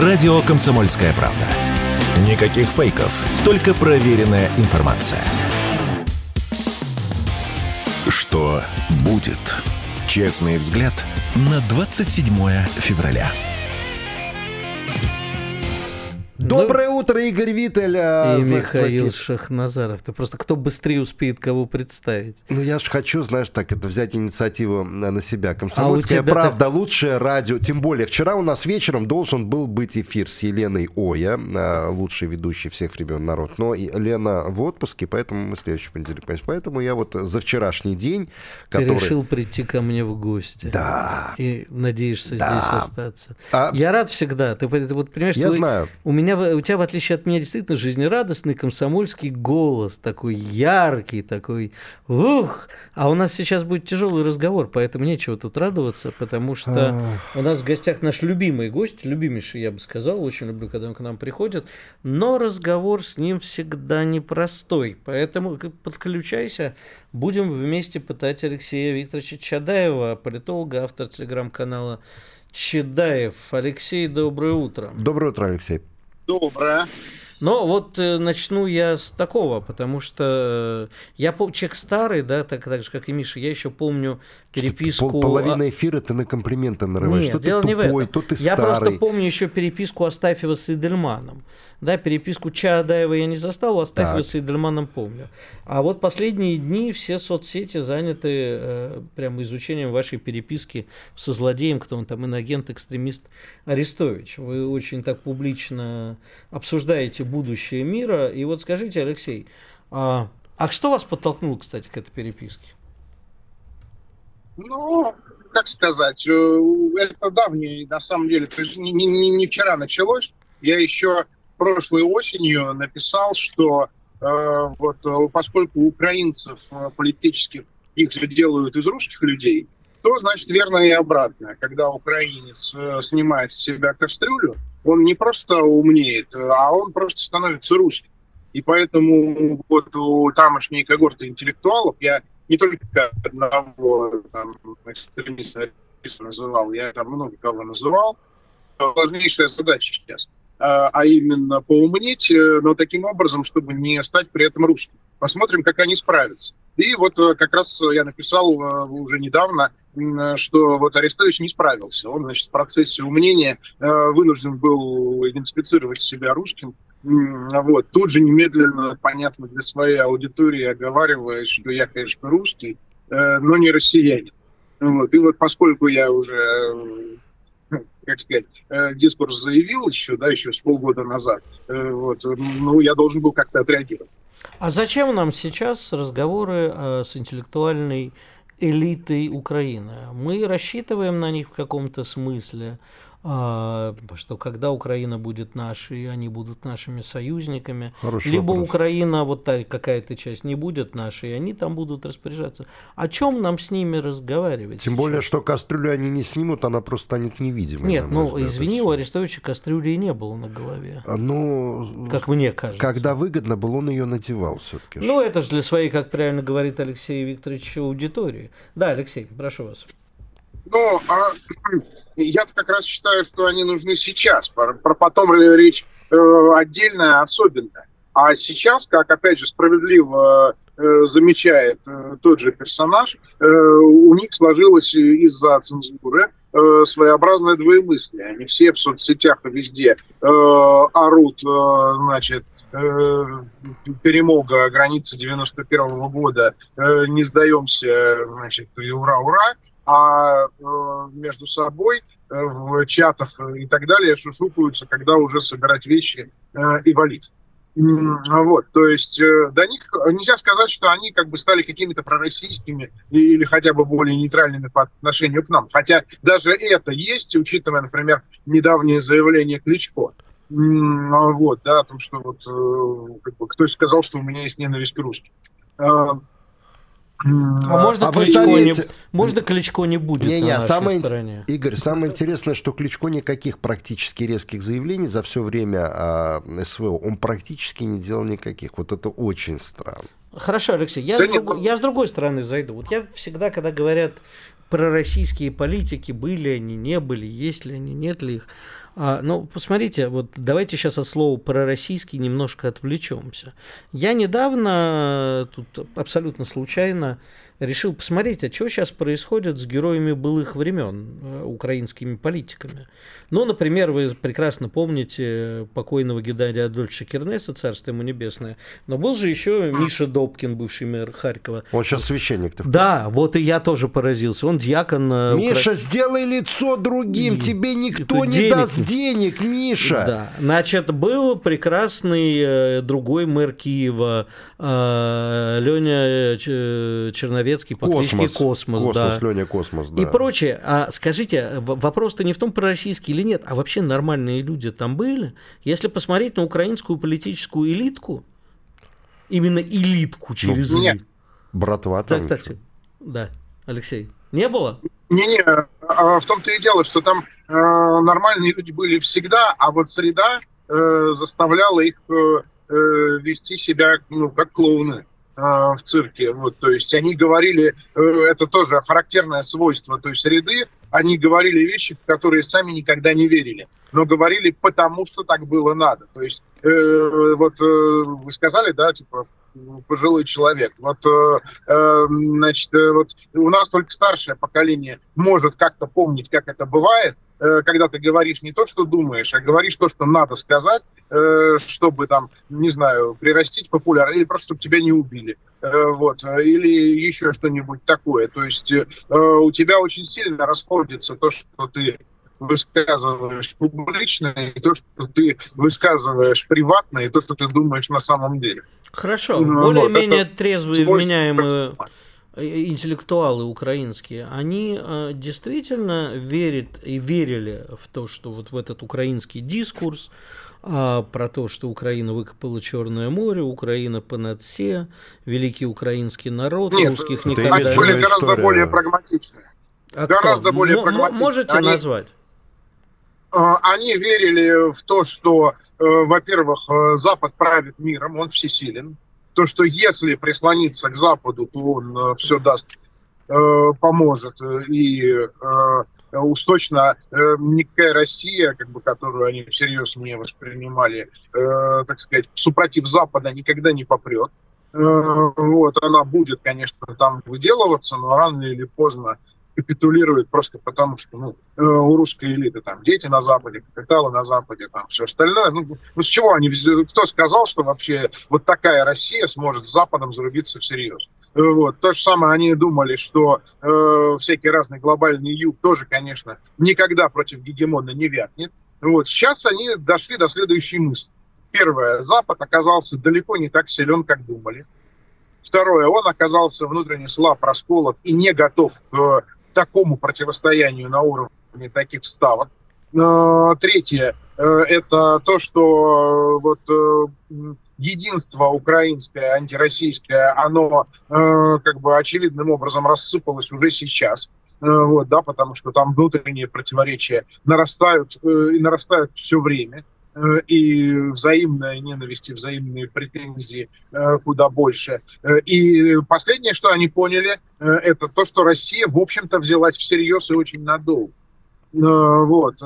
Радио «Комсомольская правда». Никаких фейков, только проверенная информация. Что будет? Честный взгляд на 27 февраля. Доброе утро, Игорь Виттель. И Михаил Шахназаров. Ты просто кто быстрее успеет кого представить? Ну, я же хочу, знаешь, так это взять инициативу на себя. Комсомольская правда, лучшее радио. Тем более, вчера у нас вечером должен был быть эфир с Еленой Оя, лучшей ведущей всех времен народ. Но Лена в отпуске, поэтому мы следующий понедельник. Поэтому я вот за вчерашний день... Ты решил прийти ко мне в гости. Да. И надеешься здесь остаться. Я рад всегда. Ты вот понимаешь, я знаю. У тебя, в отличие от меня, действительно жизнерадостный комсомольский голос, такой яркий, такой ух! А у нас сейчас будет тяжелый разговор, поэтому нечего тут радоваться, потому что у нас в гостях наш любимый гость, любимейший, я бы сказал, очень люблю, когда он к нам приходит, но разговор с ним всегда непростой, поэтому подключайся, будем вместе пытать Алексея Викторовича Чадаева, политолога, автор телеграм-канала «Чадаев». Алексей, доброе утро. Доброе утро, Алексей. Доброе. Но вот начну я с такого, потому что я человек старый, да, так же, как и Миша, я еще помню переписку... Половина эфира ты на комплименты нарываешь. Нет, дело не в этом. То ты старый. Я просто помню еще переписку Астафьева с Эдельманом. Да, переписку Чадаева я не застал, Астафьева так. С Эдельманом помню. А вот последние дни все соцсети заняты прямо изучением вашей переписки со злодеем, кто он там, иноагент-экстремист Арестович. Вы очень так публично обсуждаете будущее мира. И вот скажите, Алексей, а что вас подтолкнуло, кстати, к этой переписке? Ну, как сказать, это давнее, на самом деле, то есть не вчера началось. Я еще прошлой осенью написал, что вот, поскольку украинцев политических их же делают из русских людей, то, значит, верно и обратное. Когда украинец снимает с себя кастрюлю, он не просто умнеет, а он просто становится русским. И поэтому вот у тамошней когорты интеллектуалов, я не только одного экстремиста называл, я там много кого называл, важнейшая задача сейчас, а именно поумнеть, но таким образом, чтобы не стать при этом русским. Посмотрим, как они справятся. И вот как раз я написал уже недавно, что вот Арестович не справился. Он, значит, в процессе умнения вынужден был идентифицировать себя русским. Вот. Тут же немедленно, понятно, для своей аудитории оговариваясь, что я, конечно, русский, но не россиянин. Вот. И вот поскольку я уже... как сказать, дискурс заявил еще, да, еще с полгода назад, вот, ну, я должен был как-то отреагировать. А зачем нам сейчас разговоры с интеллектуальной элитой Украины? Мы рассчитываем на них в каком-то смысле, что когда Украина будет нашей, они будут нашими союзниками. Хороший либо вопрос. Украина, вот та какая-то часть не будет нашей, они там будут распоряжаться. О чем нам с ними разговаривать? Тем сейчас? Более, что кастрюлю они не снимут, она просто станет невидимой. Нет, ну извини, у Арестовича кастрюли и не было на голове. Ну, как мне кажется. Когда выгодно было, он ее надевал все-таки. Ну, это же для своей, как правильно говорит Алексей Викторович, аудитории. Да, Алексей, прошу вас. Ну, я-то как раз считаю, что они нужны сейчас. Про потом речь отдельная, особенная. А сейчас, как, опять же, справедливо замечает тот же персонаж, у них сложилось из-за цензуры своеобразное двоемыслие. Они все в соцсетях везде орут, значит, перемога границы 91-го года, не сдаемся, значит, и ура-ура. А между собой в чатах и так далее шушукаются, когда уже собирать вещи и валить. Вот, то есть до них нельзя сказать, что они как бы стали какими-то пророссийскими или хотя бы более нейтральными по отношению к нам. Хотя даже это есть, учитывая, например, недавнее заявление Кличко. Вот, да, о том, что вот как бы, кто сказал, что у меня есть ненависть к русским. Можно Кличко не будет на нашей стороне? Игорь, самое интересное, что Кличко никаких практически резких заявлений за все время СВО, он практически не делал никаких. Вот это очень странно. Хорошо, Алексей, я с другой стороны зайду. Вот я всегда, когда говорят про российские политики, были они, не были, есть ли они, нет ли их, Ну, посмотрите, вот давайте сейчас от слова «пророссийский» немножко отвлечемся. Я недавно, тут абсолютно случайно, решил посмотреть, а что сейчас происходит с героями былых времен, украинскими политиками. Ну, например, вы прекрасно помните покойного Геддария Адольфа Шакернеса, царство ему небесное, но был же еще Миша Добкин, бывший мэр Харькова. Он сейчас священник-то. Да, вот и я тоже поразился. Он дьякон. Миша, сделай лицо другим, тебе никто не даст денег, Миша. Да. Значит, был прекрасный другой мэр Киева, Леня Черновецкий, по кличке Космос, да. Леня Космос, да. И прочее. А скажите, вопрос-то не в том, пророссийский или нет, а вообще нормальные люди там были? Если посмотреть на украинскую политическую элитку, именно элитку через... Ну, нет. Братва там. Так, да, Алексей. Не было? Не-не, в том-то и дело, что там нормальные люди были всегда, а вот среда заставляла их вести себя, ну, как клоуны в цирке. Вот, то есть они говорили, это тоже характерное свойство той среды, они говорили вещи, в которые сами никогда не верили, но говорили потому, что так было надо. То есть вот вы сказали, да, типа, пожилой человек. Вот, значит, вот у нас только старшее поколение может как-то помнить, как это бывает, когда ты говоришь не то, что думаешь, а говоришь то, что надо сказать, чтобы там, не знаю, прирастить популярность, или просто чтобы тебя не убили, вот, или еще что-нибудь такое. То есть у тебя очень сильно расходится то, что ты высказываешь публично, и то, что ты высказываешь приватно, и то, что ты думаешь на самом деле. Хорошо, более-менее трезвые, вменяемые интеллектуалы украинские, они действительно верят и верили в то, что вот в этот украинский дискурс, про то, что Украина выкопала Черное море, Украина понадсе, великий украинский народ, нет, русских никогда... Нет, они были гораздо более прагматичные. Гораздо более прагматичные. Можете назвать? Они верили в то, что, во-первых, Запад правит миром, он всесилен. То, что если прислониться к Западу, то он все даст, поможет. И уж точно никакая Россия, как бы, которую они всерьез не воспринимали, так сказать, супротив Запада никогда не попрет. Вот, она будет, конечно, там выделываться, но рано или поздно капитулирует просто потому, что, ну, у русской элиты там дети на Западе, капиталы на Западе, там все остальное. Ну, с чего они? Кто сказал, что вообще вот такая Россия сможет с Западом зарубиться всерьез? Вот. То же самое они думали, что всякие разные глобальные юг тоже, конечно, никогда против гегемона не вякнет. Вот. Сейчас они дошли до следующей мысли. Первое. Запад оказался далеко не так силен, как думали. Второе. Он оказался внутренне слаб, расколот и не готов к такому противостоянию на уровне таких ставок. Третье – это то, что вот единство украинское, антироссийское, оно как бы очевидным образом рассыпалось уже сейчас, вот, да, потому что там внутренние противоречия нарастают и нарастают все время, и взаимная ненависть, и взаимные претензии куда больше. И последнее, что они поняли, это то, что Россия, в общем-то, взялась всерьез и очень надолго. Вот.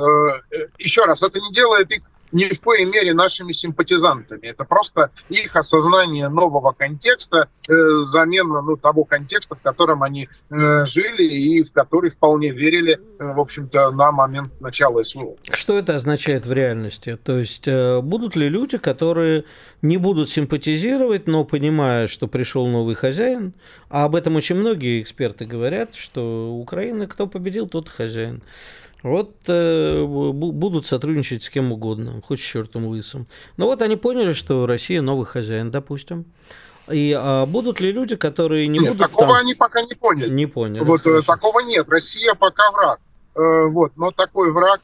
Еще раз, это не делает их ни в коей мере нашими симпатизантами. Это просто их осознание нового контекста, замена, ну, того контекста, в котором они жили и в который вполне верили, в общем-то, на момент начала СВО. Что это означает в реальности? То есть будут ли люди, которые не будут симпатизировать, но понимая, что пришел новый хозяин, а об этом очень многие эксперты говорят, что Украина, кто победил, тот хозяин. Вот будут сотрудничать с кем угодно, хоть с чертом лысым. Но вот они поняли, что Россия новый хозяин, допустим. И будут ли люди, которые не будут... Нет, такого там... они пока не поняли. Не поняли. Вот такого нет. Россия пока враг. Вот, но такой враг,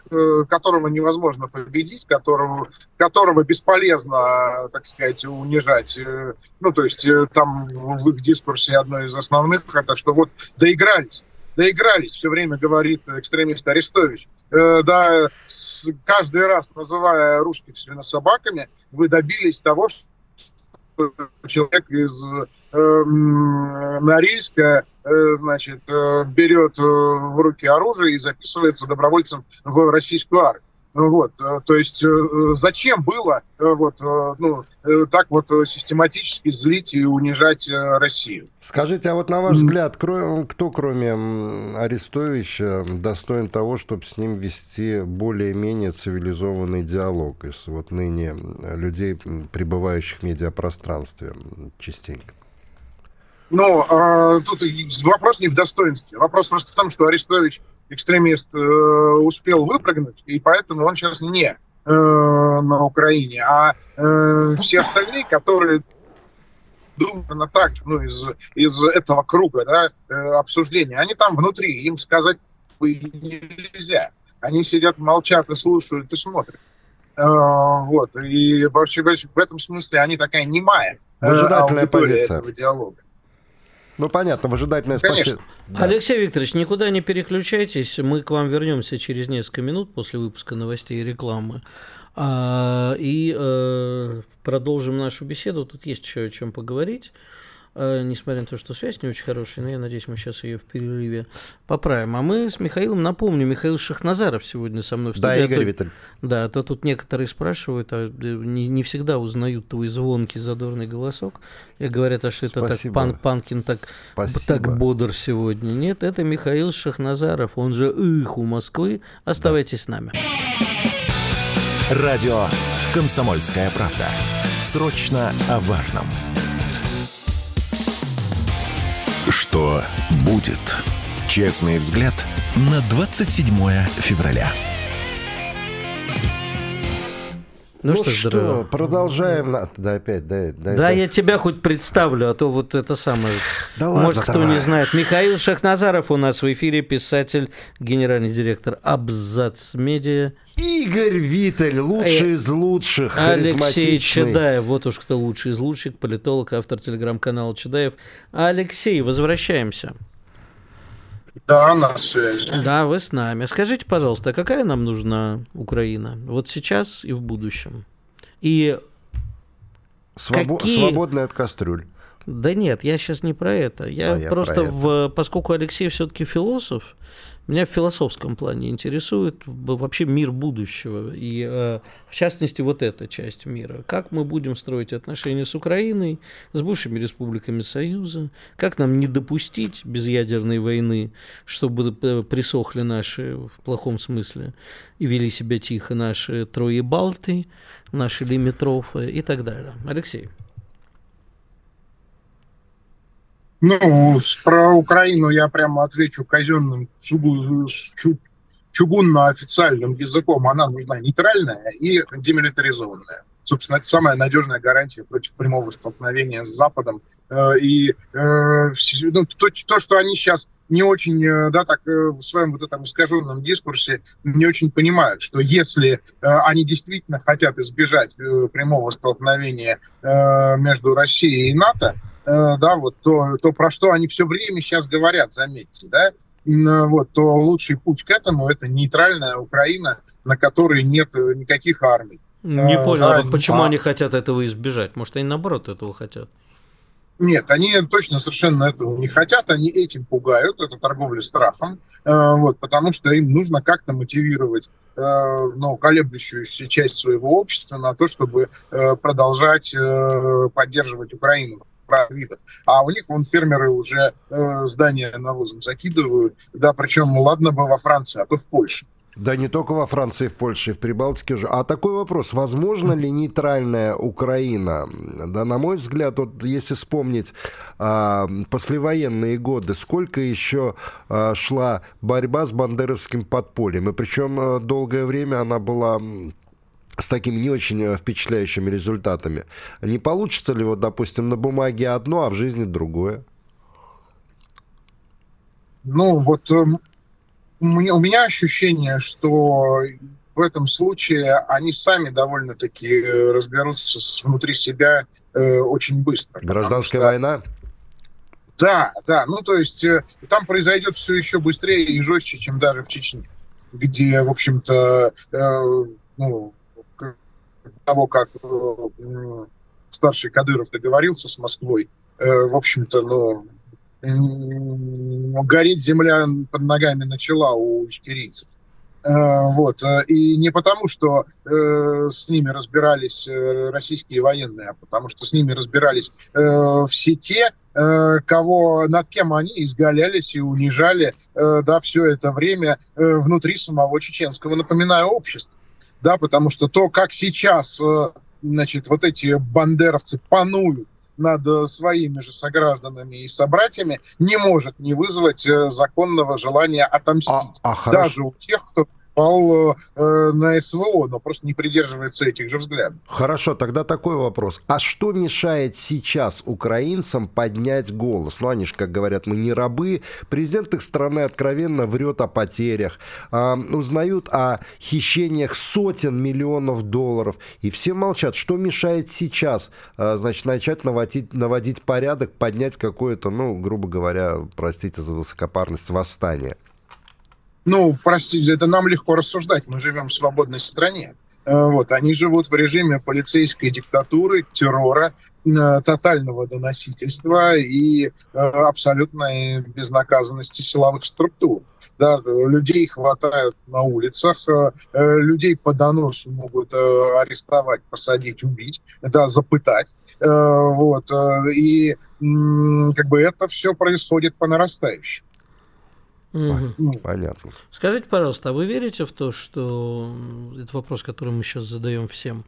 которого невозможно победить, которого бесполезно, так сказать, унижать. Ну, то есть там в их дискурсе одно из основных, это что вот доигрались. Доигрались, все время говорит экстремист Арестович. Да, каждый раз, называя русских свинособаками, вы добились того, что человек из Норильска, значит, берет в руки оружие и записывается добровольцем в российскую армию. Вот, то есть зачем было вот, ну, так вот систематически злить и унижать Россию? Скажите, а вот на ваш взгляд, кто кроме Арестовича достоин того, чтобы с ним вести более-менее цивилизованный диалог из вот ныне людей, пребывающих в медиапространстве частенько? Ну, тут вопрос не в достоинстве. Вопрос просто в том, что Арестович, экстремист, успел выпрыгнуть, и поэтому он сейчас не на Украине. А все остальные, которые думали так же, ну, из этого круга, да, обсуждения, они там внутри, им сказать нельзя. Они сидят, молчат и слушают, и смотрят. Вот. И вообще в этом смысле они такая немая выжидательная позиция этого диалога. Ну, понятно, выжидательное спасение. Да. Алексей Викторович, никуда не переключайтесь. Мы к вам вернемся через несколько минут после выпуска новостей и рекламы. И продолжим нашу беседу. Тут есть еще о чем поговорить. Несмотря на то, что связь не очень хорошая, но я надеюсь, мы сейчас ее в перерыве поправим. А мы с Михаилом, напомню, Михаил Шахназаров сегодня со мной в студии. Да, Игорь Виттель. Да, то тут некоторые спрашивают, а не всегда узнают твой звонкий задорный голосок. И говорят, а что это так, Панкин так бодр сегодня. Нет, это Михаил Шахназаров, он же «Их» у Москвы. Оставайтесь с нами. Радио «Комсомольская правда». Срочно о важном. Что будет? Честный взгляд на 27 февраля. Ну что, продолжаем. Я тебя хоть представлю, а то вот это самое. Да ладно, может, кто не знает. Михаил Шахназаров у нас в эфире, писатель, генеральный директор Абзац Медиа. Игорь Виттель, лучший из лучших, харизматичный. Алексей Чадаев, вот уж кто лучший из лучших, политолог, автор телеграм-канала Чадаев. Алексей, возвращаемся. Да, на связи. Да, вы с нами. Скажите, пожалуйста, а какая нам нужна Украина? Вот сейчас и в будущем. И свободная от кастрюль. Да нет, я сейчас не про это. Я просто, поскольку Алексей все-таки философ, меня в философском плане интересует вообще мир будущего. И, в частности, вот эта часть мира. Как мы будем строить отношения с Украиной, с бывшими республиками Союза? Как нам не допустить безъядерной войны, чтобы присохли наши, в плохом смысле, и вели себя тихо наши Троебалты, наши лимитрофы и так далее? Алексей. Ну, про Украину я прямо отвечу казенным, чугунно-официальным языком. Она нужна нейтральная и демилитаризованная. Собственно, это самая надежная гарантия против прямого столкновения с Западом. То, что они сейчас не очень, да, так в своем вот этом искаженном дискурсе не очень понимают, что если они действительно хотят избежать прямого столкновения между Россией и НАТО, да, вот то, про что они все время сейчас говорят, заметьте, да, вот, то лучший путь к этому — это нейтральная Украина, на которой нет никаких армий. Не понял, почему они хотят этого избежать? Может, они наоборот этого хотят? Нет, они точно совершенно этого не хотят, они этим пугают, это торговля страхом, вот, потому что им нужно как-то мотивировать колеблющуюся часть своего общества на то, чтобы продолжать поддерживать Украину. А у них, вон, фермеры уже здания навозом закидывают, да, причем, ладно бы во Франции, а то в Польше. Да не только во Франции, в Польше, в Прибалтике уже. А такой вопрос, возможно ли нейтральная Украина? Да, на мой взгляд, вот если вспомнить послевоенные годы, сколько еще шла борьба с бандеровским подпольем, и причем долгое время она была с такими не очень впечатляющими результатами. Не получится ли, вот, допустим, на бумаге одно, а в жизни другое? Ну, вот у меня ощущение, что в этом случае они сами довольно-таки разберутся внутри себя очень быстро. Гражданская война? Да. Ну, то есть там произойдет все еще быстрее и жестче, чем даже в Чечне, где, в общем-то, того, как старший Кадыров договорился с Москвой, в общем-то, гореть земля под ногами начала у ичкерийцев. Вот. И не потому, что с ними разбирались российские военные, а потому что с ними разбирались все те, над кем они изгалялись и унижали все это время внутри самого чеченского, напоминаю, общества. Да, потому что то, как сейчас вот эти бандеровцы пануют над своими же согражданами и собратьями, не может не вызвать законного желания отомстить. Даже у тех, кто пал на СВО, но просто не придерживается этих же взглядов. Хорошо, тогда такой вопрос. А что мешает сейчас украинцам поднять голос? Они же, как говорят, мы не рабы. Президент их страны откровенно врет о потерях. Узнают о хищениях сотен миллионов долларов. И все молчат. Что мешает сейчас начать наводить порядок, поднять какое-то, грубо говоря, простите за высокопарность, восстание? Простите, это нам легко рассуждать. Мы живем в свободной стране. Они живут в режиме полицейской диктатуры, террора, тотального доносительства и абсолютной безнаказанности силовых структур. Да, людей хватают на улицах, людей по доносу могут арестовать, посадить, убить, запытать. И это все происходит по нарастающей. Угу. Понятно. Скажите, пожалуйста, а вы верите в то, что... Это вопрос, который мы сейчас задаем всем.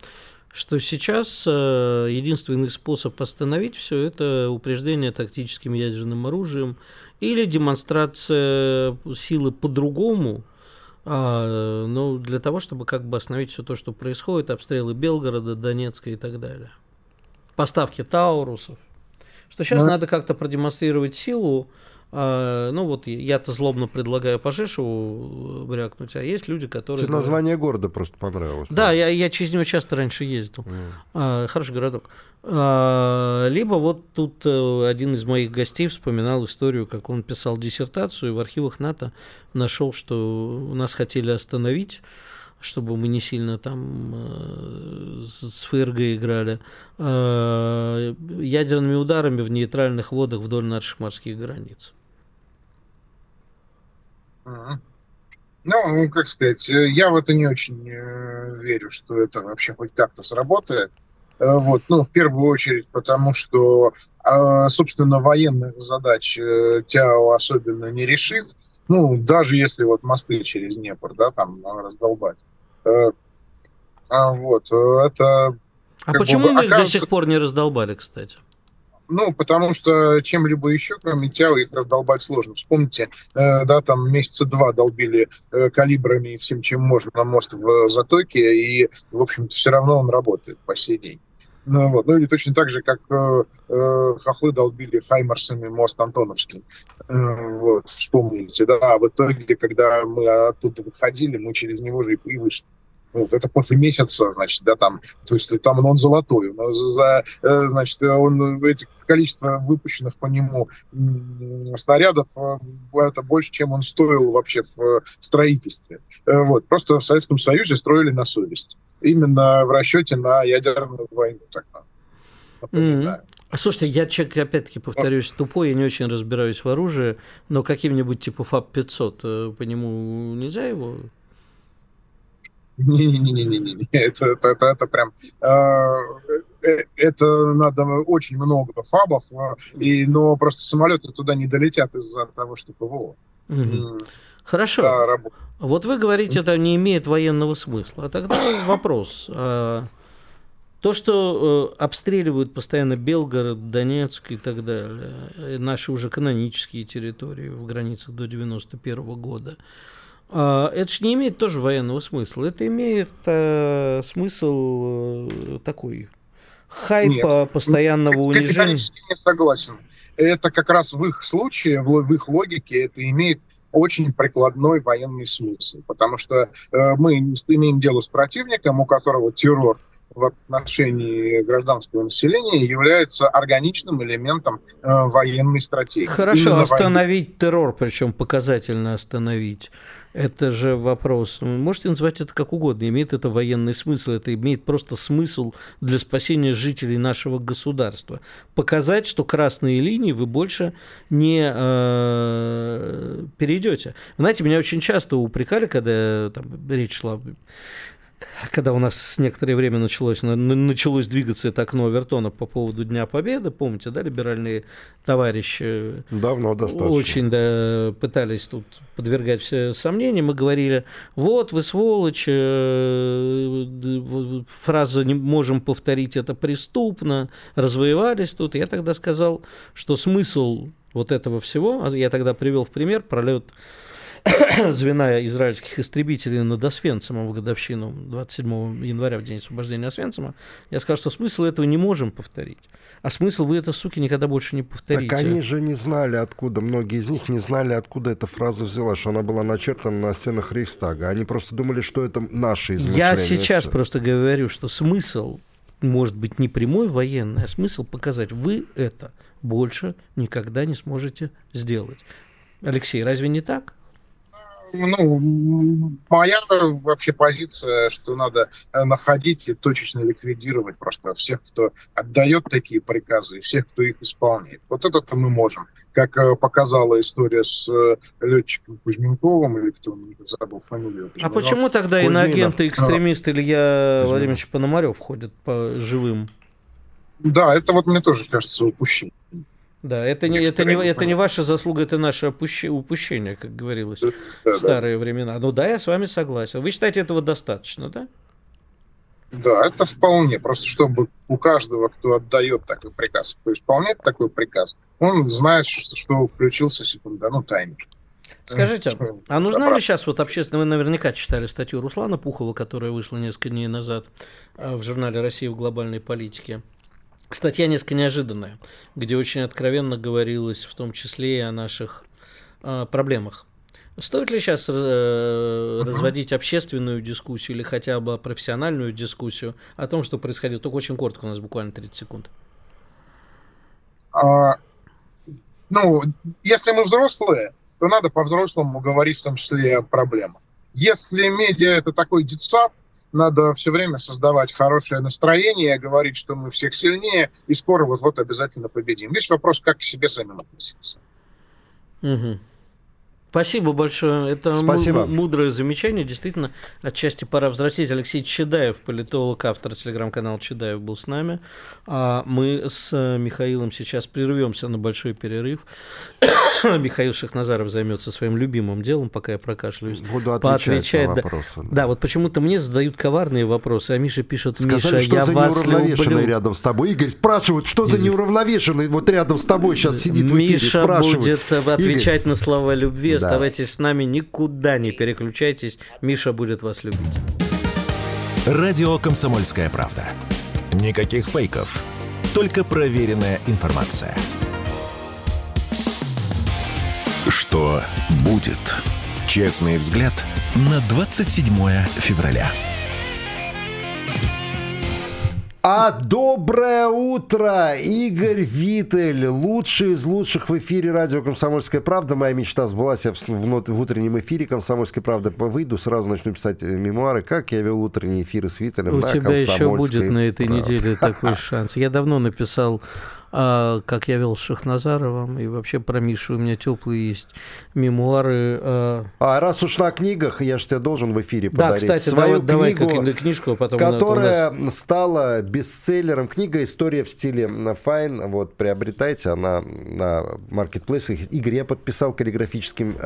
Что сейчас единственный способ остановить все это упреждение тактическим ядерным оружием или демонстрация силы по-другому, для того, чтобы остановить все то, что происходит, обстрелы Белгорода, Донецка и так далее. Поставки Таурусов. Что сейчас надо как-то продемонстрировать силу. Я-то злобно предлагаю Пашишеву брякнуть, а есть люди, которые... Тебе название города просто понравилось. Да, я через него часто раньше ездил. Хороший городок. Либо тут один из моих гостей вспоминал историю, как он писал диссертацию, и в архивах НАТО нашел, что нас хотели остановить, чтобы мы не сильно с ФРГ играли, ядерными ударами в нейтральных водах вдоль наших морских границ. Я в это не очень верю, что это вообще хоть как-то сработает. В первую очередь, потому что, собственно, военных задач ТЯО особенно не решит. Даже если мосты через Днепр, раздолбать. Это... А почему мы их до сих пор не раздолбали, кстати? Потому что чем-либо еще, кроме ТЯО, их раздолбать сложно. Вспомните, месяца два долбили калибрами и всем, чем можно, на мост в Затоке, и, в общем-то, все равно он работает по сей день. Или точно так же, как хохлы долбили хаймарсами мост Антоновский. Вспомните, в итоге, когда мы оттуда выходили, мы через него же и вышли. Это после месяца, он золотой. Количество выпущенных по нему снарядов, это больше, чем он стоил вообще в строительстве. Просто в Советском Союзе строили на совесть. Именно в расчете на ядерную войну. Слушайте, я человек, опять-таки, повторюсь, тупой, я не очень разбираюсь в оружии, но каким-нибудь типа ФАБ-500, по нему нельзя его... Не-не-не, это прям... Это надо очень много фабов, но просто самолеты туда не долетят из-за того, что ПВО. Хорошо. Да, вы говорите, это не имеет военного смысла. А тогда вопрос. То, что обстреливают постоянно Белгород, Донецк и так далее, наши уже канонические территории в границах до 91 года, это же не имеет тоже военного смысла. Это имеет смысл такой хайпа, нет, постоянного унижения. Категорически не согласен. Это как раз в их случае, в их логике, это имеет очень прикладной военный смысл. Потому что мы имеем дело с противником, у которого террор в отношении гражданского населения является органичным элементом военной стратегии. Хорошо, именно остановить террор, причем показательно остановить. Это же вопрос. Можете назвать это как угодно. Имеет это военный смысл. Это имеет просто смысл для спасения жителей нашего государства. Показать, что красные линии вы больше не перейдете. Знаете, меня очень часто упрекали, когда там, речь шла... Когда у нас некоторое время началось двигаться это окно Овертона по поводу Дня Победы, помните, да, либеральные товарищи давно достаточно очень пытались тут подвергать все сомнения. Мы говорили, вот вы сволочи, фраза «не можем повторить, это преступно», развоевались тут. Я тогда сказал, что смысл вот этого всего, я тогда привел в пример пролет звена израильских истребителей над Освенцимом в годовщину 27 января, в день освобождения Освенцима, я сказал, что смысл этого не можем повторить. А смысл вы это, суки, никогда больше не повторите. Так они же не знали, откуда, многие из них не знали, откуда эта фраза взялась, что она была начертана на стенах Рейхстага. Они просто думали, что это наши измышления. Я сейчас просто говорю, что смысл может быть не прямой военный, а смысл показать, вы это больше никогда не сможете сделать. Алексей, разве не так? Ну, моя вообще позиция, что надо находить и точечно ликвидировать просто всех, кто отдает такие приказы, и всех, кто их исполняет. Вот это-то мы можем. Как показала история с летчиком Кузьменковым, или кто, забыл фамилию. А почему тогда иноагенты-экстремисты Илья Владимирович Пономарев ходят по живым? Да, это вот мне тоже кажется упущение. Да, это не ваша заслуга, это наше упущение, как говорилось в старые времена. Ну да, я с вами согласен. Вы считаете, этого достаточно, да? Да, это вполне. Просто чтобы у каждого, кто отдает такой приказ, кто исполняет такой приказ, он знает, что включился таймер. Скажите, а нужна ли сейчас вот общественная... Вы наверняка читали статью Руслана Пухова, которая вышла несколько дней назад в журнале «Россия в глобальной политике». Статья несколько неожиданная, где очень откровенно говорилось в том числе и о наших проблемах. Стоит ли сейчас разводить общественную дискуссию или хотя бы профессиональную дискуссию о том, что происходило? Только очень коротко, у нас буквально 30 секунд. Если мы взрослые, то надо по-взрослому говорить в том числе и о проблемах. Если медиа – это такой детсад, надо все время создавать хорошее настроение, говорить, что мы всех сильнее, и скоро вот-вот обязательно победим. Весь вопрос, как к себе самим относиться. Угу. Спасибо большое. Это мудрое замечание. Действительно, отчасти пора взрослеть. Алексей Чадаев, политолог, автор телеграм-канала «Чадаев», был с нами. А мы с Михаилом сейчас прервемся на большой перерыв. Михаил Шахназаров займется своим любимым делом, пока я прокашляюсь. Буду отвечать на вопросы. Да, вот почему-то мне задают коварные вопросы, а Миша пишет: сказали, Миша, я вас люблю. Рядом с тобой. Игорь спрашивает, что за неуравновешенный вот рядом с тобой сейчас сидит в эфире, спрашивает. Миша будет отвечать на слова любви. Оставайтесь с нами, никуда не переключайтесь. Миша будет вас любить. Радио «Комсомольская правда». Никаких фейков, только проверенная информация. Что будет? Честный взгляд на 27 февраля. А доброе утро, Игорь Виттель, лучший из лучших в эфире радио «Комсомольская правда». Моя мечта сбылась, я в утреннем эфире «Комсомольской правды» выйду, сразу начну писать мемуары, как я вел утренние эфиры с Виттелем. У тебя еще будет на этой неделе такой шанс. Я давно написал, как я вел с Шахназаровым, и вообще про Мишу у меня теплые есть мемуары. А раз уж на книгах, я же тебе должен в эфире подарить свою книгу, которая стала бестселлером. Книга «История в стиле Fine». Вот, приобретайте, она на маркетплейсах. Игорь, я подписал каллиграфическим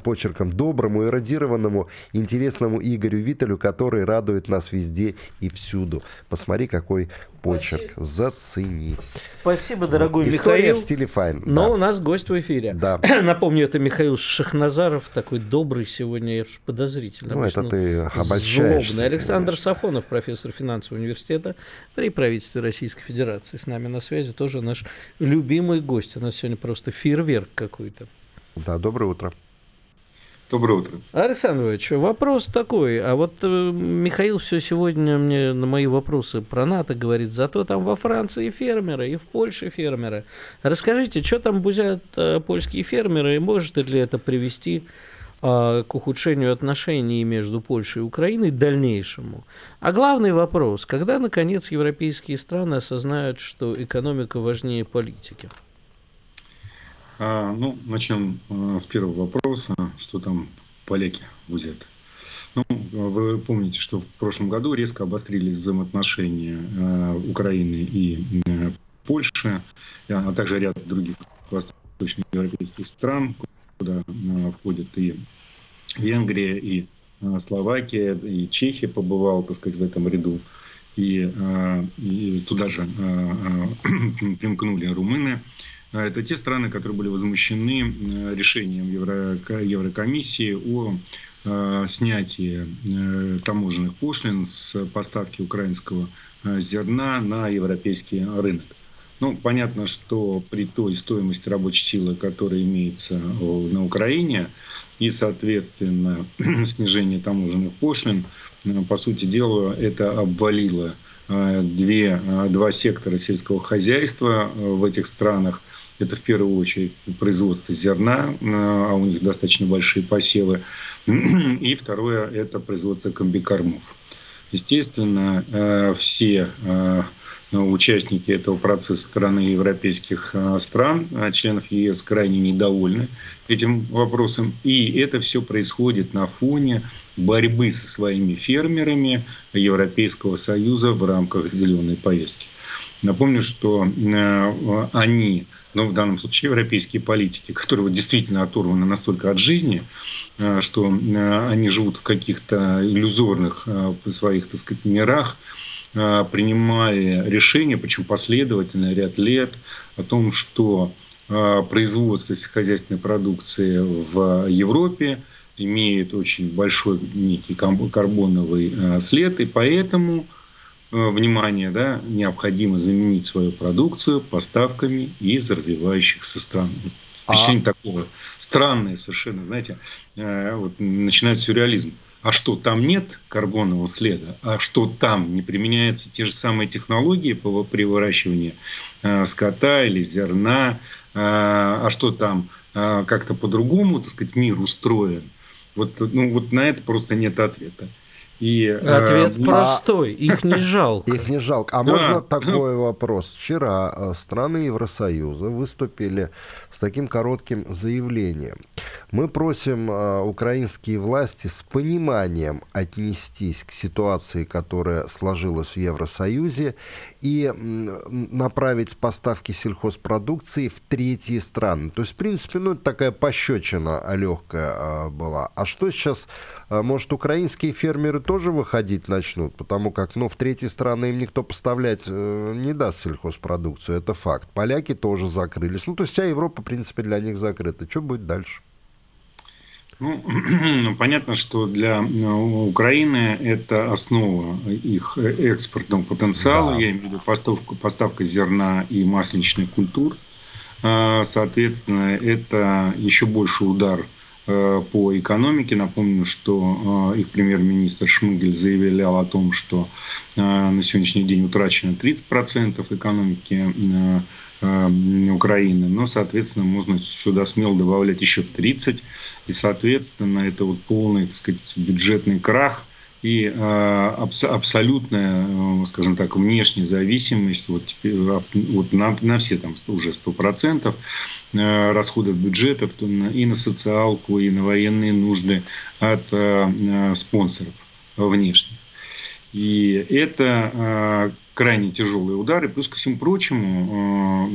почерком. Доброму, эрудированному, интересному Игорю Виттелю, который радует нас везде и всюду. Посмотри, какой почерк. Зацени. Спасибо, дорогой Михаил. История в стиле Файн. Но у нас гость в эфире. Да. Напомню, это Михаил Шахназаров, такой добрый сегодня, подозрительно. Ну, это ты обольщаешься. Злобный. Александр Сафонов, профессор финансового университета при правительстве Российской Федерации. С нами на связи тоже наш любимый гость. У нас сегодня просто фейерверк какой-то. Да, доброе утро. Доброе утро. Александр Иванович, вопрос такой. А вот Михаил все сегодня мне на мои вопросы про НАТО говорит, зато там во Франции фермеры, и в Польше фермеры. Расскажите, что там бузят польские фермеры, и может ли это привести к ухудшению отношений между Польшей и Украиной дальнейшему. А главный вопрос, когда, наконец, европейские страны осознают, что экономика важнее политики? Начнем с первого вопроса, что там поляки гузят. Вы помните, что в прошлом году резко обострились взаимоотношения Украины и Польши, а также ряд других восточноевропейских стран, куда входят и Венгрия, и Словакия, и Чехия побывала, так сказать, в этом ряду. И туда же примкнули румыны. Это те страны, которые были возмущены решением Еврокомиссии о снятии таможенных пошлин с поставки украинского зерна на европейский рынок. Понятно, что при той стоимости рабочей силы, которая имеется на Украине, и, соответственно, снижение таможенных пошлин, по сути дела, это обвалило два сектора сельского хозяйства в этих странах. Это в первую очередь производство зерна, а у них достаточно большие посевы. И второе – это производство комбикормов. Естественно, все участники этого процесса страны европейских стран, членов ЕС, крайне недовольны этим вопросом. И это все происходит на фоне борьбы со своими фермерами Европейского Союза в рамках зеленой повестки. Напомню, что они, в данном случае европейские политики, которые действительно оторваны настолько от жизни, что они живут в каких-то иллюзорных своих, так сказать, мирах, принимали решение, причем последовательно ряд лет, о том, что производство сельскохозяйственной продукции в Европе имеет очень большой некий карбоновый след, и поэтому, внимание, необходимо заменить свою продукцию поставками из развивающихся стран. Впечатление такого странное совершенно, начинается сюрреализм. А что, там нет карбонового следа? А что, там не применяются те же самые технологии при выращивании скота или зерна? А что, там как-то по-другому, так сказать, мир устроен? На это просто нет ответа. Ответ простой. Их не жалко. Их не жалко. А можно такой вопрос? Вчера страны Евросоюза выступили с таким коротким заявлением. Мы просим украинские власти с пониманием отнестись к ситуации, которая сложилась в Евросоюзе, и направить поставки сельхозпродукции в третьи страны. То есть, в принципе, это такая пощечина легкая была. А что сейчас? Может, украинские фермеры тоже выходить начнут, потому как, в третьи страны им никто поставлять не даст сельхозпродукцию, это факт. Поляки тоже закрылись. То есть вся Европа, в принципе, для них закрыта. Что будет дальше? Понятно, что для Украины это основа их экспортного потенциала. Да. Я имею в виду поставка зерна и масличных культур. Соответственно, это еще больше удар по экономике. Напомню, что их премьер-министр Шмыгель заявлял о том, что на сегодняшний день утрачено 30% экономики Украины. Но, соответственно, можно сюда смело добавлять еще 30%. И, соответственно, это полный, так сказать, бюджетный крах и абсолютная, скажем так, внешняя зависимость на все там уже 100% расходов бюджетов и на социалку, и на военные нужды от спонсоров внешних. И это крайне тяжелые удары. Плюс ко всему прочему,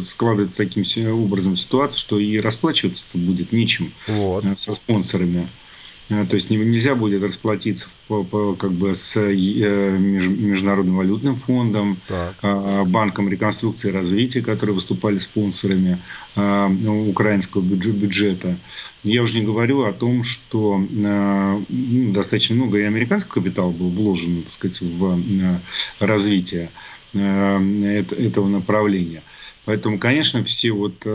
складывается таким образом ситуация, что и расплачиваться-то будет нечем со спонсорами. То есть нельзя будет расплатиться с Международным валютным фондом, Банком реконструкции и развития, которые выступали спонсорами украинского бюджета. Я уже не говорю о том, что достаточно много и американского капитала было вложено, так сказать, в развитие этого направления. Поэтому, конечно, все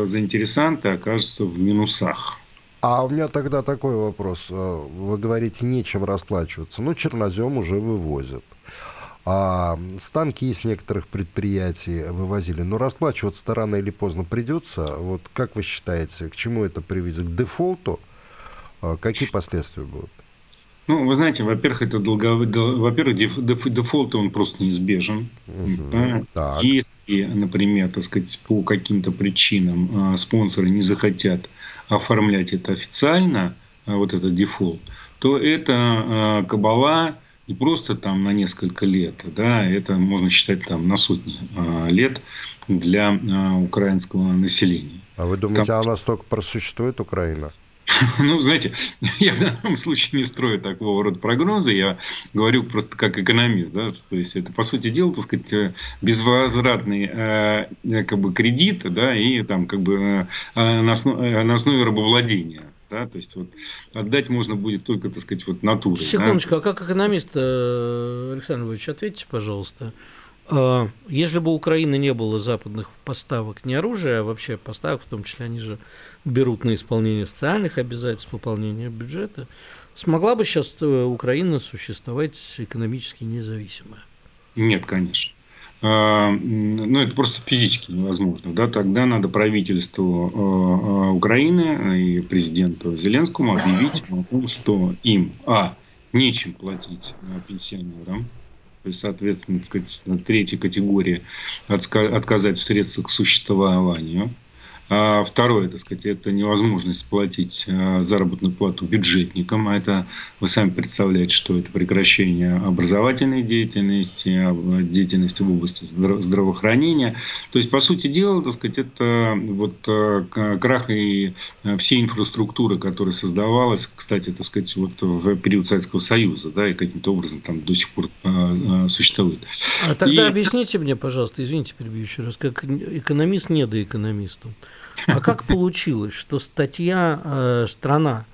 заинтересанты окажутся в минусах. А у меня тогда такой вопрос. Вы говорите, нечем расплачиваться. Чернозем уже вывозят. А станки из некоторых предприятий вывозили. Но расплачиваться-то рано или поздно придется. Как вы считаете, к чему это приведет? К дефолту? Какие последствия будут? Ну, вы знаете, во-первых, это дефолт, он просто неизбежен. Uh-huh. Да? Если, например, так сказать, по каким-то причинам спонсоры не захотят оформлять это официально, вот этот дефолт, то это кабала не просто там на несколько лет, да, это можно считать там на сотни лет для украинского населения. А вы думаете, она столько просуществует, Украина? Ну, знаете, я в данном случае не строю такого рода прогнозы, я говорю просто как экономист, да, то есть это, по сути дела, так сказать, безвозвратные как бы кредиты, да, и там как бы на основе рабовладения. Да, то есть вот отдать можно будет только, так сказать, вот натурой. Секундочку, да? А как экономист, Александр Ильич, ответьте, пожалуйста. Если бы у Украины не было западных поставок не оружия, а вообще поставок, в том числе они же берут на исполнение социальных обязательств, пополнение бюджета, смогла бы сейчас Украина существовать экономически независимо? Нет, конечно. Ну, это просто физически невозможно. Да? Тогда надо правительству Украины и президенту Зеленскому объявить о том, что им, нечем платить пенсионерам, то есть, соответственно, так сказать, третья категория отказать в средствах к существованию. А второе, так сказать, это невозможность платить заработную плату бюджетникам. А это вы сами представляете, что это прекращение образовательной деятельности, деятельности в области здравоохранения. То есть, по сути дела, так сказать, это вот крах и всей инфраструктуры, которая создавалась, кстати, так сказать, вот в период Советского Союза, да, и каким-то образом там до сих пор существует. А тогда объясните мне, пожалуйста, извините, перебью еще раз, как экономист не до экономиста. А как получилось, что страна,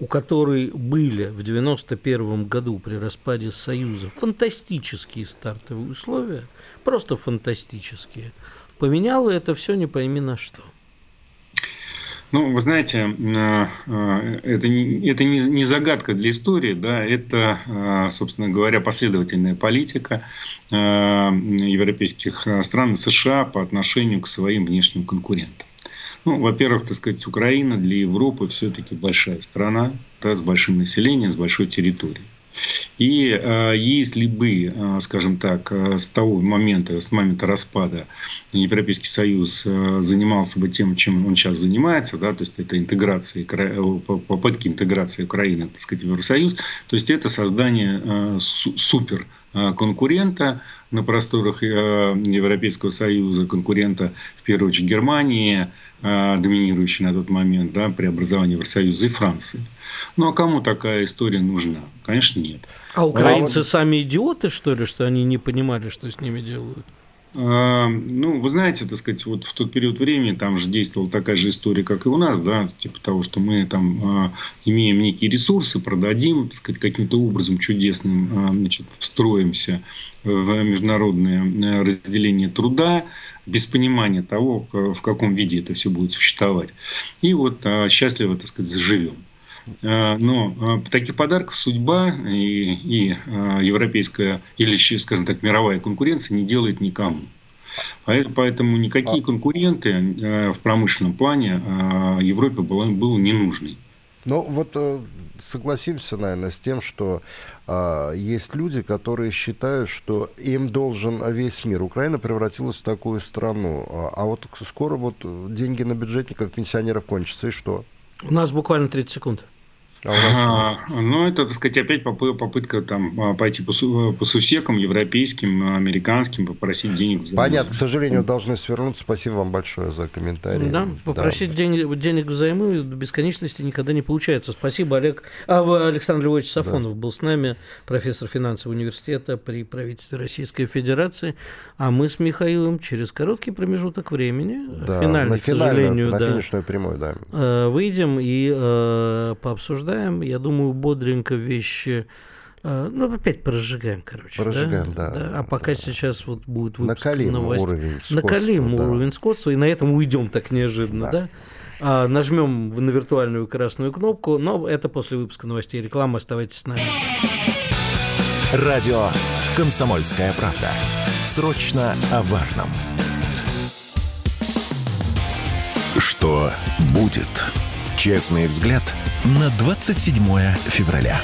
у которой были в 1991 году при распаде Союза фантастические стартовые условия, просто фантастические, поменяла это все не пойми на что? Ну, вы знаете, это не загадка для истории, да, это, собственно говоря, последовательная политика европейских стран, США по отношению к своим внешним конкурентам. Ну, во-первых, так сказать, Украина для Европы все-таки большая страна, да, с большим населением, с большой территорией. И если бы, скажем так, с момента распада Европейский Союз занимался бы тем, чем он сейчас занимается, да, то есть это интеграция, попытки интеграции Украины, так сказать, в Евросоюз, то есть это создание супер конкурента на просторах Европейского Союза, конкурента, в первую очередь, Германии, доминирующей на тот момент, да, при образовании Евросоюза, и Франции. Ну, а кому такая история нужна? Конечно, нет. А украинцы сами идиоты, что ли, что они не понимали, что с ними делают? Ну, вы знаете, так сказать, вот в тот период времени там же действовала такая же история, как и у нас, да, типа того, что мы там имеем некие ресурсы, продадим, так сказать, каким-то образом чудесным, значит, встроимся в международное разделение труда, без понимания того, в каком виде это все будет существовать. И вот счастливо, так сказать, заживем. Но таких подарков судьба и европейская, или, скажем так, мировая конкуренция не делает никому. Поэтому никакие конкуренты в промышленном плане Европе были не нужны. Ну, вот согласимся, наверное, с тем, что есть люди, которые считают, что им должен весь мир. Украина превратилась в такую страну. А вот скоро вот деньги на бюджетников, пенсионеров кончатся, и что? У нас буквально 30 секунд. Ну, это, так сказать, опять попытка там пойти по сусекам европейским, американским, попросить денег взамен. Понятно, к сожалению, должны свернуться. Спасибо вам большое за комментарии. Да, попросить денег взаймы до бесконечности никогда не получается. Спасибо, Александр Львович Сафонов, да, был с нами, профессор финансового университета при правительстве Российской Федерации. А мы с Михаилом через короткий промежуток времени, да, финальный, к сожалению, на финишную прямую, да, выйдем и пообсуждаем. Я думаю, бодренько вещи. Ну, опять прожигаем, короче. Прожигаем, да. А пока сейчас вот будет выпуск новостей. Накалим уровень скотства. И на этом уйдем так неожиданно, да? Нажмем на виртуальную красную кнопку. Но это после выпуска новостей и рекламы. Оставайтесь с нами. Радио «Комсомольская правда». Срочно о важном. Что будет? Честный взгляд на 27 февраля.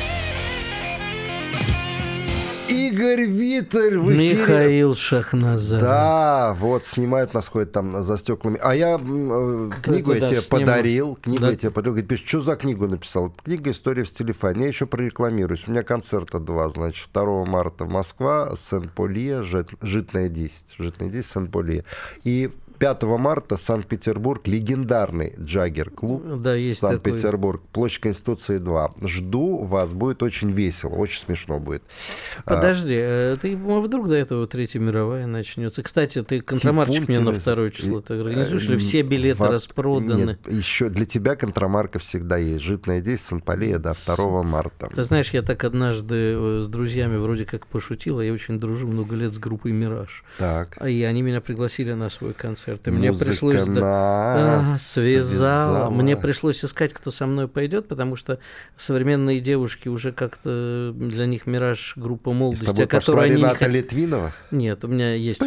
Игорь Виттель в эфире. Михаил Шахназаров. Да, вот, снимают нас, ходят там за стеклами. А я книгу я тебе подарил. Книгу я тебе подарил. Говорит, пишет, что за книгу написал? Книга «История в стиле фан». Я еще прорекламируюсь. У меня концерта 2, значит, 2 марта Москва, Сен-Полье, Житная 10. Житная 10, Сен-Полье. И 5 марта Санкт-Петербург, легендарный джаггер-клуб, да, Санкт-Петербург, Площадь Конституции 2. Жду вас, будет очень весело, очень смешно будет. Подожди, ты вдруг до этого Третья мировая начнется? Кстати, ты контрамарчик мне на 2 число ты организуешь, или все билеты распроданы? Нет, еще для тебя контрамарка всегда есть. Житное действие, Сан-Полея, до 2 марта. Ты знаешь, я так однажды с друзьями вроде как пошутил, а я очень дружу много лет с группой «Мираж». Так. И они меня пригласили на свой концерт. И мне пришлось связала. Мне пришлось искать, кто со мной пойдет, потому что современные девушки уже как-то для них «Мираж» группа молодости, о которой они. Рената Литвинова? Нет, у меня есть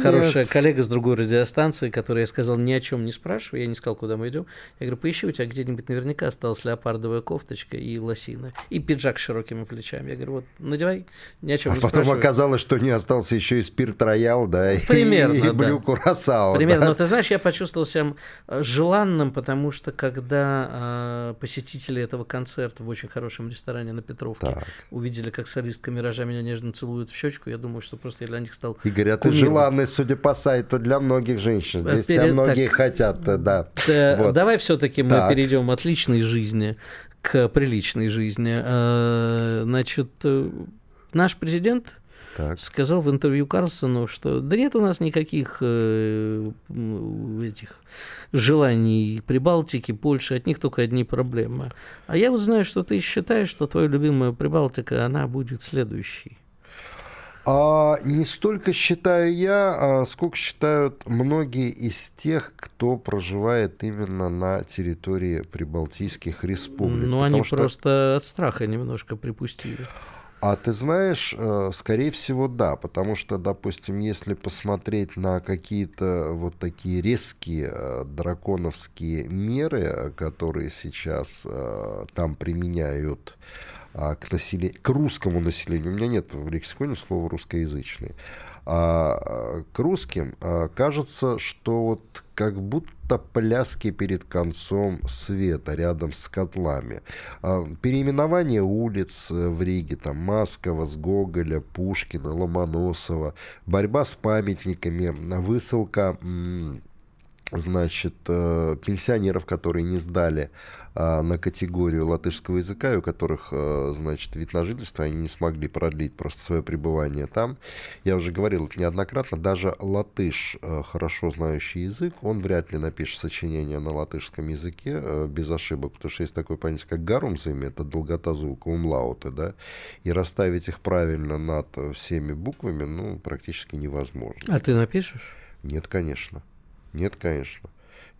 хорошая коллега с другой радиостанции, которой я сказал: ни о чем не спрашивай, я не сказал, куда мы идем. Я говорю: поищи, у тебя где-нибудь наверняка осталась леопардовая кофточка и лосины, и пиджак с широкими плечами. Я говорю: вот надевай, ни о чем не спрашивай. А потом оказалось, что у нее остался еще и спирт роял, да, и блю курасао. Примерно. Да? Но ты знаешь, я почувствовал себя желанным, потому что когда посетители этого концерта в очень хорошем ресторане на Петровке увидели, как солистка «Миража» меня нежно целует в щечку, я думаю, что просто я для них стал кумиром. Игорь, а ты желанный, судя по сайту, для многих женщин. Здесь тебя многие хотят, да. Вот. Давай все-таки мы перейдем от личной жизни к приличной жизни. Значит, наш президент... Так. Сказал в интервью Карлсону, что да нет у нас никаких этих желаний Прибалтики, Польши, от них только одни проблемы. А я вот знаю, что ты считаешь, что твоя любимая Прибалтика, она будет следующей. Не столько считаю я, сколько считают многие из тех, кто проживает именно на территории прибалтийских республик. Ну, они просто от страха немножко припустили. А ты знаешь, скорее всего, да, потому что, допустим, если посмотреть на какие-то вот такие резкие драконовские меры, которые сейчас там применяют к русскому населению, у меня нет в лексиконе слова «русскоязычный», к русским, кажется, что вот как будто пляски перед концом света рядом с котлами. Переименование улиц в Риге, там Маскова, Гоголя, Пушкина, Ломоносова, борьба с памятниками, высылка... значит, пенсионеров, которые не сдали на категорию латышского языка, и у которых, значит, вид на жительство, они не смогли продлить просто свое пребывание там. Я уже говорил это неоднократно, даже латыш, хорошо знающий язык, он вряд ли напишет сочинение на латышском языке без ошибок, потому что есть такое понятие, как гарумзами, это долгота звука, умлауты, да, и расставить их правильно над всеми буквами, ну, практически невозможно. А ты напишешь? Нет, конечно. Нет, конечно,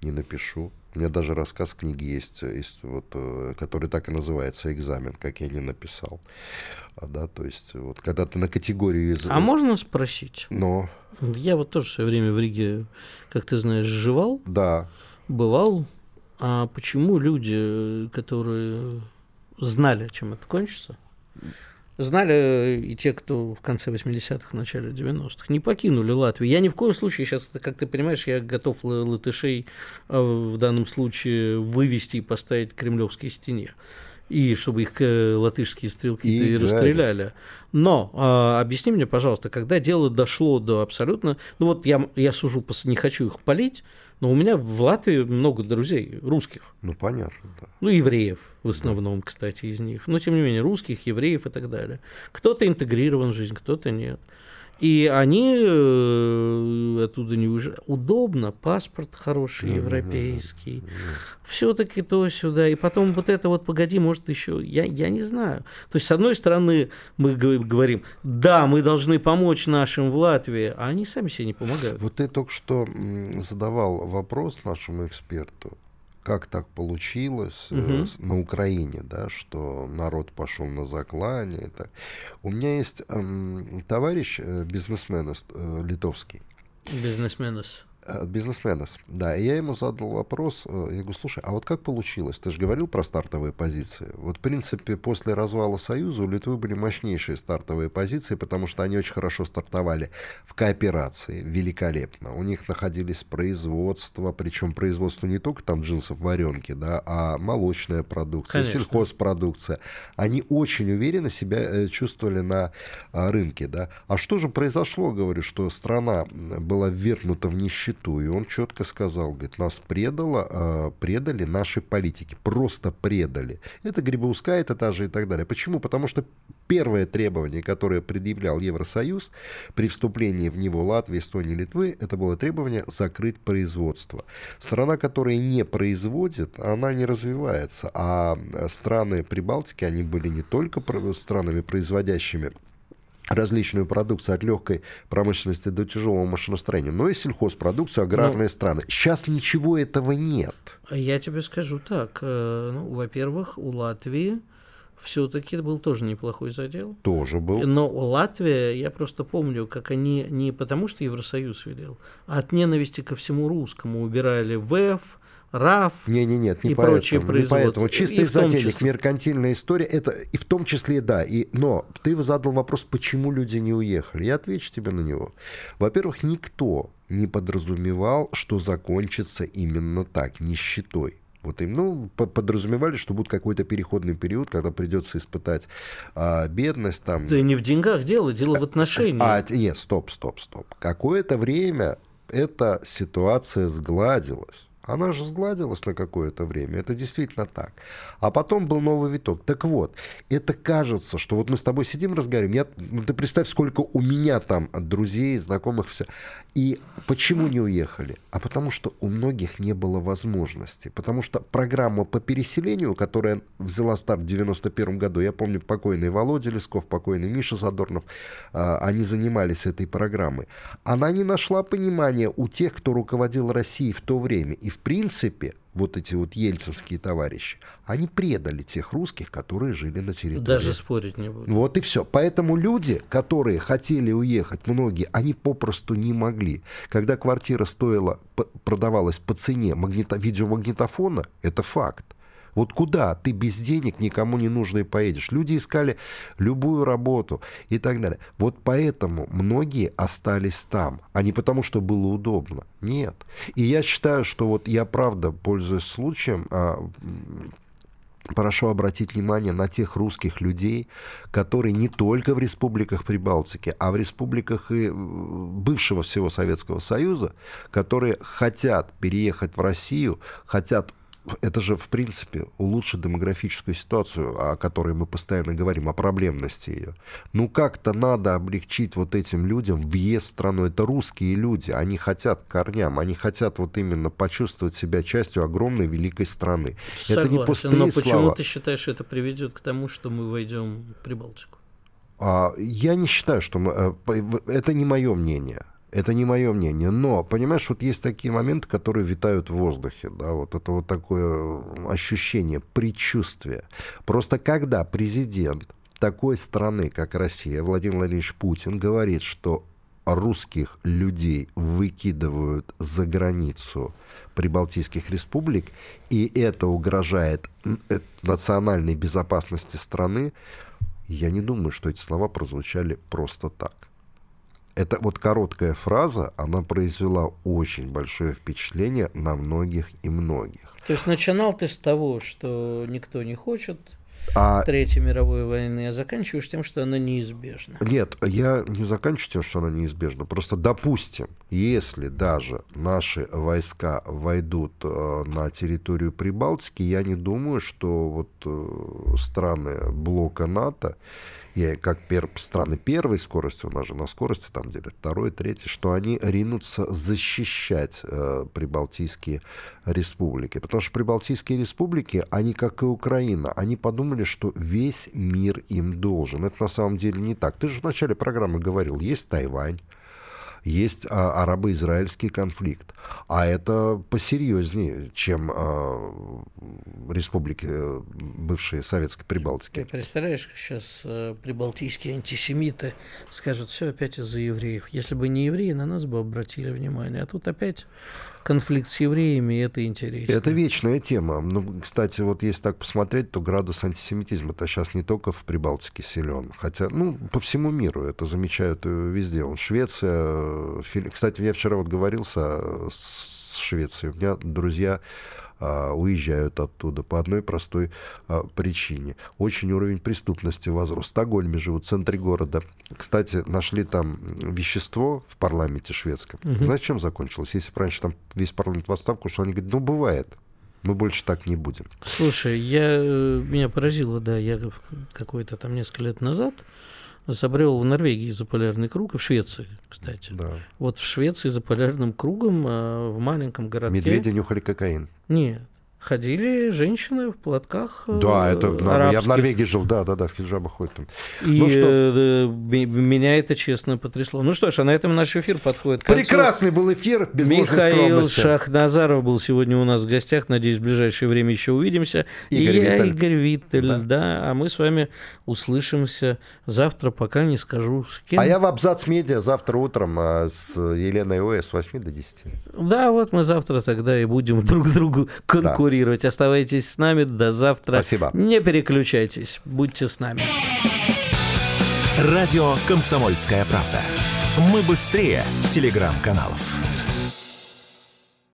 не напишу. У меня даже рассказ книги есть вот, который так и называется «Экзамен», как я не написал. Да, то есть, вот, когда ты на категорию языка... А можно спросить? Но... Я вот тоже в свое время в Риге, как ты знаешь, жевал, да. Бывал. А почему люди, которые знали, чем это кончится... Знали и те, кто в конце 80-х, в начале 90-х, не покинули Латвию. Я ни в коем случае сейчас, как ты понимаешь, я готов латышей в данном случае вывести и поставить к кремлевской стене. И чтобы их латышские стрелки расстреляли. Но объясни мне, пожалуйста, когда дело дошло до абсолютно... Ну вот я сужу, не хочу их палить, но у меня в Латвии много друзей русских. Ну, понятно, да. Ну, евреев в основном, да. Кстати, из них. Но, тем не менее, русских, евреев и так далее. Кто-то интегрирован в жизнь, кто-то нет. И они оттуда не уезжают. Удобно, паспорт хороший, европейский. Все-таки то-сюда. И потом вот это вот, погоди, может, еще... Я не знаю. То есть, с одной стороны, мы говорим, да, мы должны помочь нашим в Латвии, а они сами себе не помогают. Вот ты только что задавал вопрос нашему эксперту. Как так получилось на Украине, да, что народ пошел на заклание. Так. У меня есть товарищ, бизнесмен литовский. Бизнесменес. От бизнесмена. Да, и я ему задал вопрос, я говорю, слушай, а вот как получилось? Ты же говорил про стартовые позиции. Вот, в принципе, после развала Союза у Литвы были мощнейшие стартовые позиции, потому что они очень хорошо стартовали в кооперации, великолепно. У них находились производства, причем производство не только там джинсов, варенки, да, а молочная продукция, конечно, сельхозпродукция. Они очень уверенно себя чувствовали на рынке, да. А что же произошло, говорю, что страна была ввергнута в нищету? И он четко сказал, говорит, нас предали наши политики, просто предали. Это Грибаускайте даже и так далее. Почему? Потому что первое требование, которое предъявлял Евросоюз при вступлении в него Латвии, Эстонии, Литвы, это было требование закрыть производство. Страна, которая не производит, она не развивается. А страны Прибалтики, они были не только странами производящими различную продукцию от легкой промышленности до тяжелого машиностроения, но и сельхозпродукцию, аграрные страны. Сейчас ничего этого нет. Я тебе скажу так. Ну, во-первых, у Латвии все-таки был тоже неплохой задел. Тоже был. Но Латвия, я просто помню, как они не потому, что Евросоюз велел, а от ненависти ко всему русскому убирали ВЭФ, РАФ и прочие производства. Чисто из-за денег, меркантильная история, это и в том числе, да. Но ты задал вопрос, почему люди не уехали. Я отвечу тебе на него. Во-первых, никто не подразумевал, что закончится именно так, нищетой. Вот им, подразумевали, что будет какой-то переходный период, когда придется испытать бедность. Там. Да и не в деньгах дело в отношениях. Нет, стоп. Какое-то время эта ситуация сгладилась. Она же сгладилась на какое-то время, это действительно так. А потом был новый виток. Так вот, это кажется, что вот мы с тобой сидим, разговариваем, ты представь, сколько у меня там друзей, знакомых, все. И почему не уехали? А потому что у многих не было возможности. Потому что программа по переселению, которая взяла старт в 91 году, я помню, покойный Володя Лесков, покойный Миша Задорнов, они занимались этой программой. Она не нашла понимания у тех, кто руководил Россией в то время. И в принципе, вот эти вот ельцинские товарищи, они предали тех русских, которые жили на территории. Даже спорить не буду. Вот и все. Поэтому люди, которые хотели уехать, многие, они попросту не могли. Когда квартира продавалась по цене видеомагнитофона, это факт. Вот куда ты без денег, никому не нужный, поедешь? Люди искали любую работу и так далее. Вот поэтому многие остались там, а не потому, что было удобно. Нет. И я считаю, что вот я, правда, пользуясь случаем, прошу обратить внимание на тех русских людей, которые не только в республиках Прибалтики, а в республиках и бывшего всего Советского Союза, которые хотят переехать в Россию, хотят. Это же, в принципе, улучшит демографическую ситуацию, о которой мы постоянно говорим, о проблемности ее. Ну, как-то надо облегчить вот этим людям въезд в страну. Это русские люди, они хотят к корням, они хотят вот именно почувствовать себя частью огромной великой страны. Согласен, это не пустые слова. Но почему ты считаешь, это приведет к тому, что мы войдем в Прибалтику? Я не считаю, что мы... Это не мое мнение. Это не мое мнение, но, понимаешь, вот есть такие моменты, которые витают в воздухе, да, вот это вот такое ощущение, предчувствие. Просто когда президент такой страны, как Россия, Владимир Владимирович Путин, говорит, что русских людей выкидывают за границу прибалтийских республик, и это угрожает национальной безопасности страны, я не думаю, что эти слова прозвучали просто так. Эта вот короткая фраза, она произвела очень большое впечатление на многих и многих. То есть начинал ты с того, что никто не хочет Третьей мировой войны, а заканчиваешь тем, что она неизбежна. Нет, я не заканчиваю тем, что она неизбежна. Просто, допустим, если даже наши войска войдут на территорию Прибалтики, я не думаю, что вот страны блока НАТО, и как страны первой скорости, у нас же на скорости там делят, второй, третий, что они ринутся защищать прибалтийские республики. Потому что прибалтийские республики, они, как и Украина, они подумали, что весь мир им должен. Это на самом деле не так. Ты же в начале программы говорил, есть Тайвань, есть арабо-израильский конфликт. А это посерьезнее, чем республики бывшие советской Прибалтики. Ты представляешь, сейчас прибалтийские антисемиты скажут, все опять из-за евреев. Если бы не евреи, на нас бы обратили внимание. А тут опять конфликт с евреями, и это интересно. Это вечная тема. Ну, кстати, вот если так посмотреть, то градус антисемитизма-то сейчас не только в Прибалтике силен. Хотя, ну, по всему миру это замечают везде. Швеция, кстати, я вчера вот говорился с Швецией. У меня друзья уезжают оттуда по одной простой причине. Очень уровень преступности возрос. В Стокгольме живут, в центре города. Кстати, нашли там вещество в парламенте шведском. Угу. Знаешь, чем закончилось? Если раньше там весь парламент в отставку, что они говорят, ну, бывает. Мы больше так не будем. Слушай, меня поразило, да, я какое-то там несколько лет назад собрел в Норвегии заполярный круг, и в Швеции, кстати. Да. Вот в Швеции заполярным кругом в маленьком городке... Медведи нюхали кокаин. Нет. Ходили женщины в платках арабских. Я в Норвегии жил, да, в хиджабах ходят. И меня это честно потрясло. Ну что ж, а на этом наш эфир подходит к концу. Прекрасный был эфир, без ложной скромности. Михаил Шахназаров был сегодня у нас в гостях. Надеюсь, в ближайшее время еще увидимся. Игорь Виттель. Да. А мы с вами услышимся завтра, пока не скажу с кем. А я в Абзац Медиа завтра утром с Еленой Оя с 8 до 10. Да, вот мы завтра тогда и будем друг другу конкурировать. Оставайтесь с нами. До завтра. Спасибо. Не переключайтесь. Будьте с нами. Радио «Комсомольская правда». Мы быстрее телеграм-каналов.